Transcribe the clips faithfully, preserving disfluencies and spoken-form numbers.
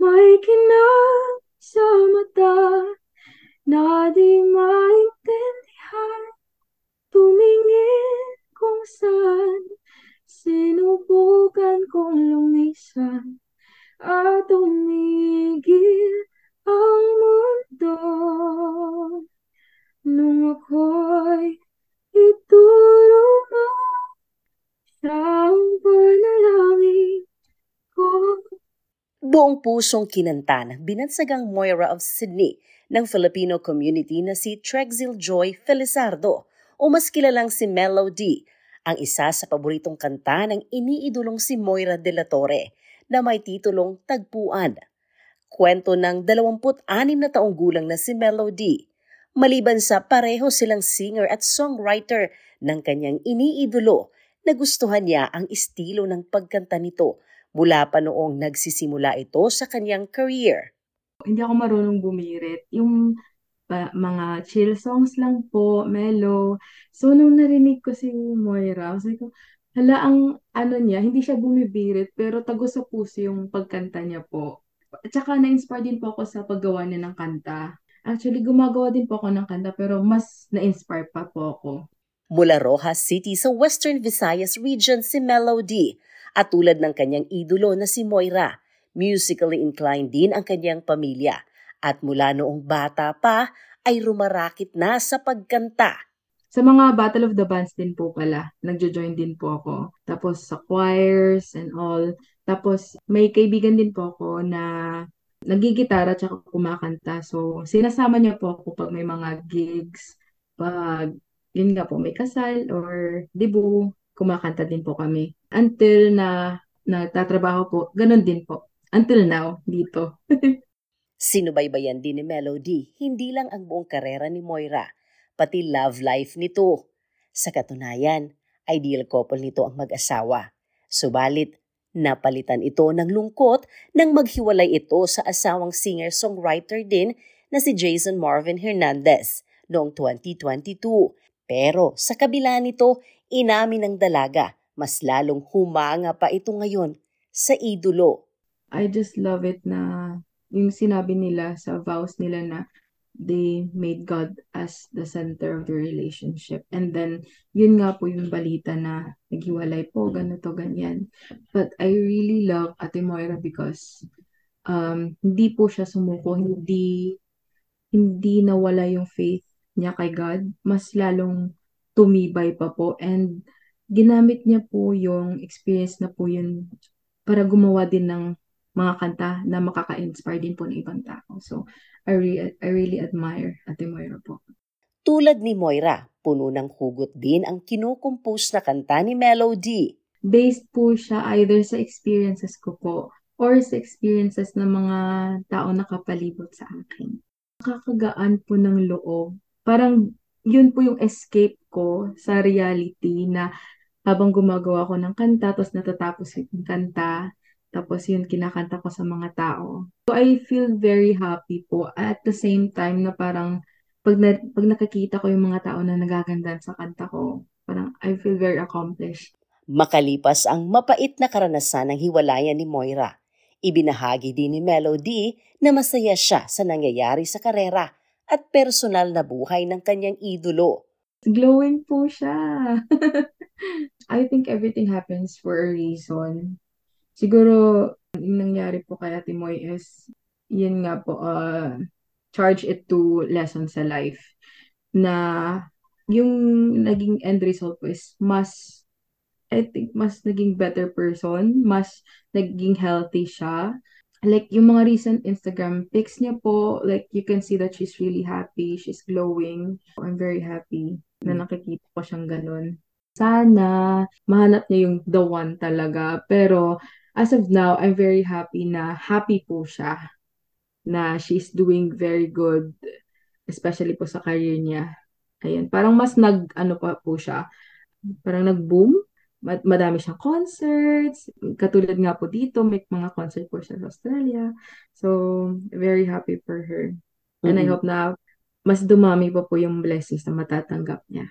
May kinag sa mata na di maintindihan. Tumingin kung saan, sinubukan kong lumisan. At umigil ang mundo nung ako'y ituro mo sa panalangin ko. Buong pusong kinanta ng binansagang Moira of Sydney ng Filipino community na si Trexil Joy Felizardo o mas kilalang si Melody, ang isa sa paboritong kanta ng iniidolong si Moira Dela Torre na may titulong Tagpuan. Kwento ng dalawampu't anim na taong gulang na si Melody. Maliban sa pareho silang singer at songwriter ng kanyang iniidolo, nagustuhan niya ang estilo ng pagkanta nito mula pa noong nagsisimula ito sa kanyang career. Hindi ako marunong bumirit. Yung pa, mga chill songs lang po, mellow. So nung narinig ko si Moira, sabi ko, hala, ang ano niya, hindi siya bumibirit pero tagos sa puso yung pagkanta niya po. Tsaka na-inspire din po ako sa paggawa niya ng kanta. Actually, gumagawa din po ako ng kanta pero mas na-inspire pa po ako. Mula Rojas City sa Western Visayas Region si Melody at tulad ng kanyang idolo na si Moira, musically inclined din ang kanyang pamilya at mula noong bata pa ay rumarakit na sa pagkanta. Sa mga Battle of the Bands din po pala, nagjo-join din po ako. Tapos sa choirs and all. Tapos may kaibigan din po ako na nagigitara at saka kumakanta. So, sinasama niya po ako pag may mga gigs, pag yun nga po may kasal or debut, kumakanta din po kami. Until na nagtatrabaho po, ganun din po. Until now, dito. Sinubaybayan din ni Melody, hindi lang ang buong karera ni Moira, pati love life nito. Sa katunayan, ideal couple nito ang mag-asawa. Subalit, napalitan ito ng lungkot nang maghiwalay ito sa asawang singer-songwriter din na si Jason Marvin Hernandez noong twenty twenty-two. Pero sa kabila nito, inamin ng dalaga, mas lalong humanga pa ito ngayon sa idolo. I just love it na yung sinabi nila sa vows nila na they made God as the center of the relationship. And then, yun nga po yung balita na naghiwalay po, ganito, ganyan. But I really love Ate Moira because um, hindi po siya sumuko, hindi, hindi nawala yung faith niya kay God. Mas lalong tumibay pa po. And ginamit niya po yung experience na po yun para gumawa din ng mga kanta na makaka-inspire din po ng ibang tao. So, I, re- I really admire Ate Moira po. Tulad ni Moira, puno ng hugot din ang kinukumpos na kanta ni Melody. Based po siya either sa experiences ko po or sa experiences ng mga tao na kapalibot sa akin. Nakakagaan po ng loob. Parang yun po yung escape ko sa reality na habang gumagawa ko ng kanta, tapos natatapos yung kanta, tapos yun, kinakanta ko sa mga tao. So, I feel very happy po. At the same time na parang pag, na, pag nakakita ko yung mga tao na nagaganda sa kanta ko, parang I feel very accomplished. Makalipas ang mapait na karanasan ng hiwalayan ni Moira, ibinahagi din ni Melody na masaya siya sa nangyayari sa karera at personal na buhay ng kanyang idolo. Glowing po siya. I think everything happens for a reason. Siguro, yung nangyari po kay Ate Moy is, yun nga po, uh, charge it to lessons sa life. Na, yung naging end result po is, mas, I think, mas naging better person, mas naging healthy siya. Like, yung mga recent Instagram pics niya po, like, you can see that she's really happy, she's glowing. I'm very happy na nakikita ko siyang ganun. Sana, mahanap niya yung the one talaga, pero, as of now, I'm very happy na happy po siya na she's doing very good, especially po sa career niya. Ayan, parang mas nag, ano pa po siya, parang nag-boom. Madami siyang concerts. Katulad nga po dito, may mga concert po siya sa Australia. So, very happy for her. And mm-hmm. I hope na mas dumami pa po yung blessings na matatanggap niya.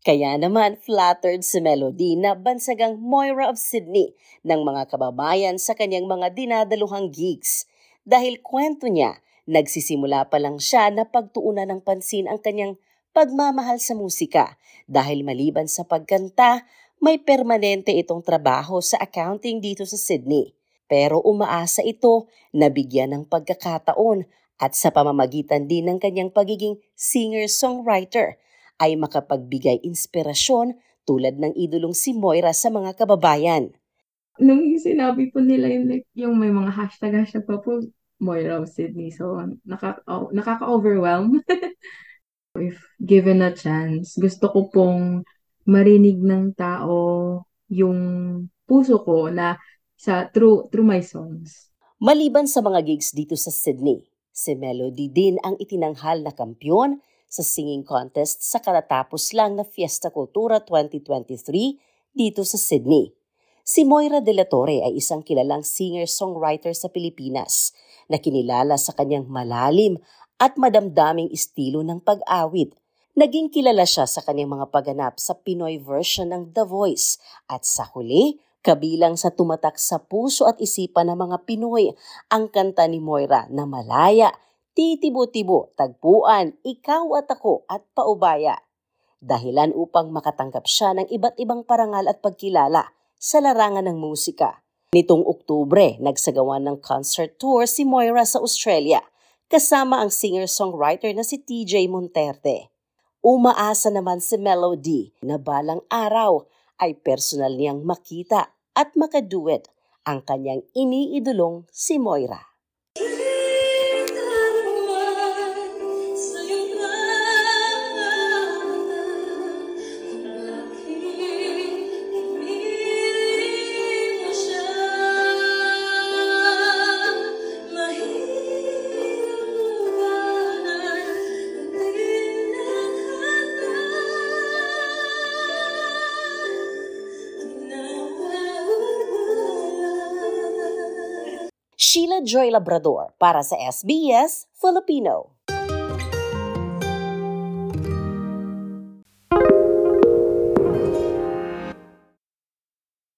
Kaya naman flattered si Melody na bansagang Moira of Sydney ng mga kababayan sa kanyang mga dinadaluhang gigs dahil kwento niya, nagsisimula pa lang siya na pagtuunan ng pansin ang kanyang pagmamahal sa musika dahil maliban sa pagkanta, may permanente itong trabaho sa accounting dito sa Sydney. Pero umaasa ito na bigyan ng pagkakataon at sa pamamagitan din ng kanyang pagiging singer-songwriter ay makapagbigay inspirasyon tulad ng idolong si Moira sa mga kababayan. Nung sinabi po nila yung, yung may mga hashtag-hashtag pa po, Moira of Sydney, so naka, oh, nakaka-overwhelm. If given a chance, gusto ko pong marinig ng tao yung puso ko na sa through, through my songs. Maliban sa mga gigs dito sa Sydney, si Melody din ang itinanghal na kampiyon sa singing contest sa katatapos lang na Fiesta Cultura twenty twenty-three dito sa Sydney. Si Moira Dela Torre ay isang kilalang singer-songwriter sa Pilipinas na kinilala sa kanyang malalim at madamdaming estilo ng pag-awit. Naging kilala siya sa kanyang mga pagganap sa Pinoy version ng The Voice at sa huli, kabilang sa tumatak sa puso at isipan ng mga Pinoy ang kanta ni Moira na Malaya, Titibo-tibo, Tagpuan, Ikaw at Ako at Paubaya. Dahilan upang makatanggap siya ng iba't ibang parangal at pagkilala sa larangan ng musika. Nitong Oktubre, nagsagawa ng concert tour si Moira sa Australia kasama ang singer-songwriter na si T J Monterde. Umaasa naman si Melody na balang araw ay personal niyang makita at makaduet ang kanyang iniidolong si Moira. Sheila Joy Labrador para sa S B S Filipino.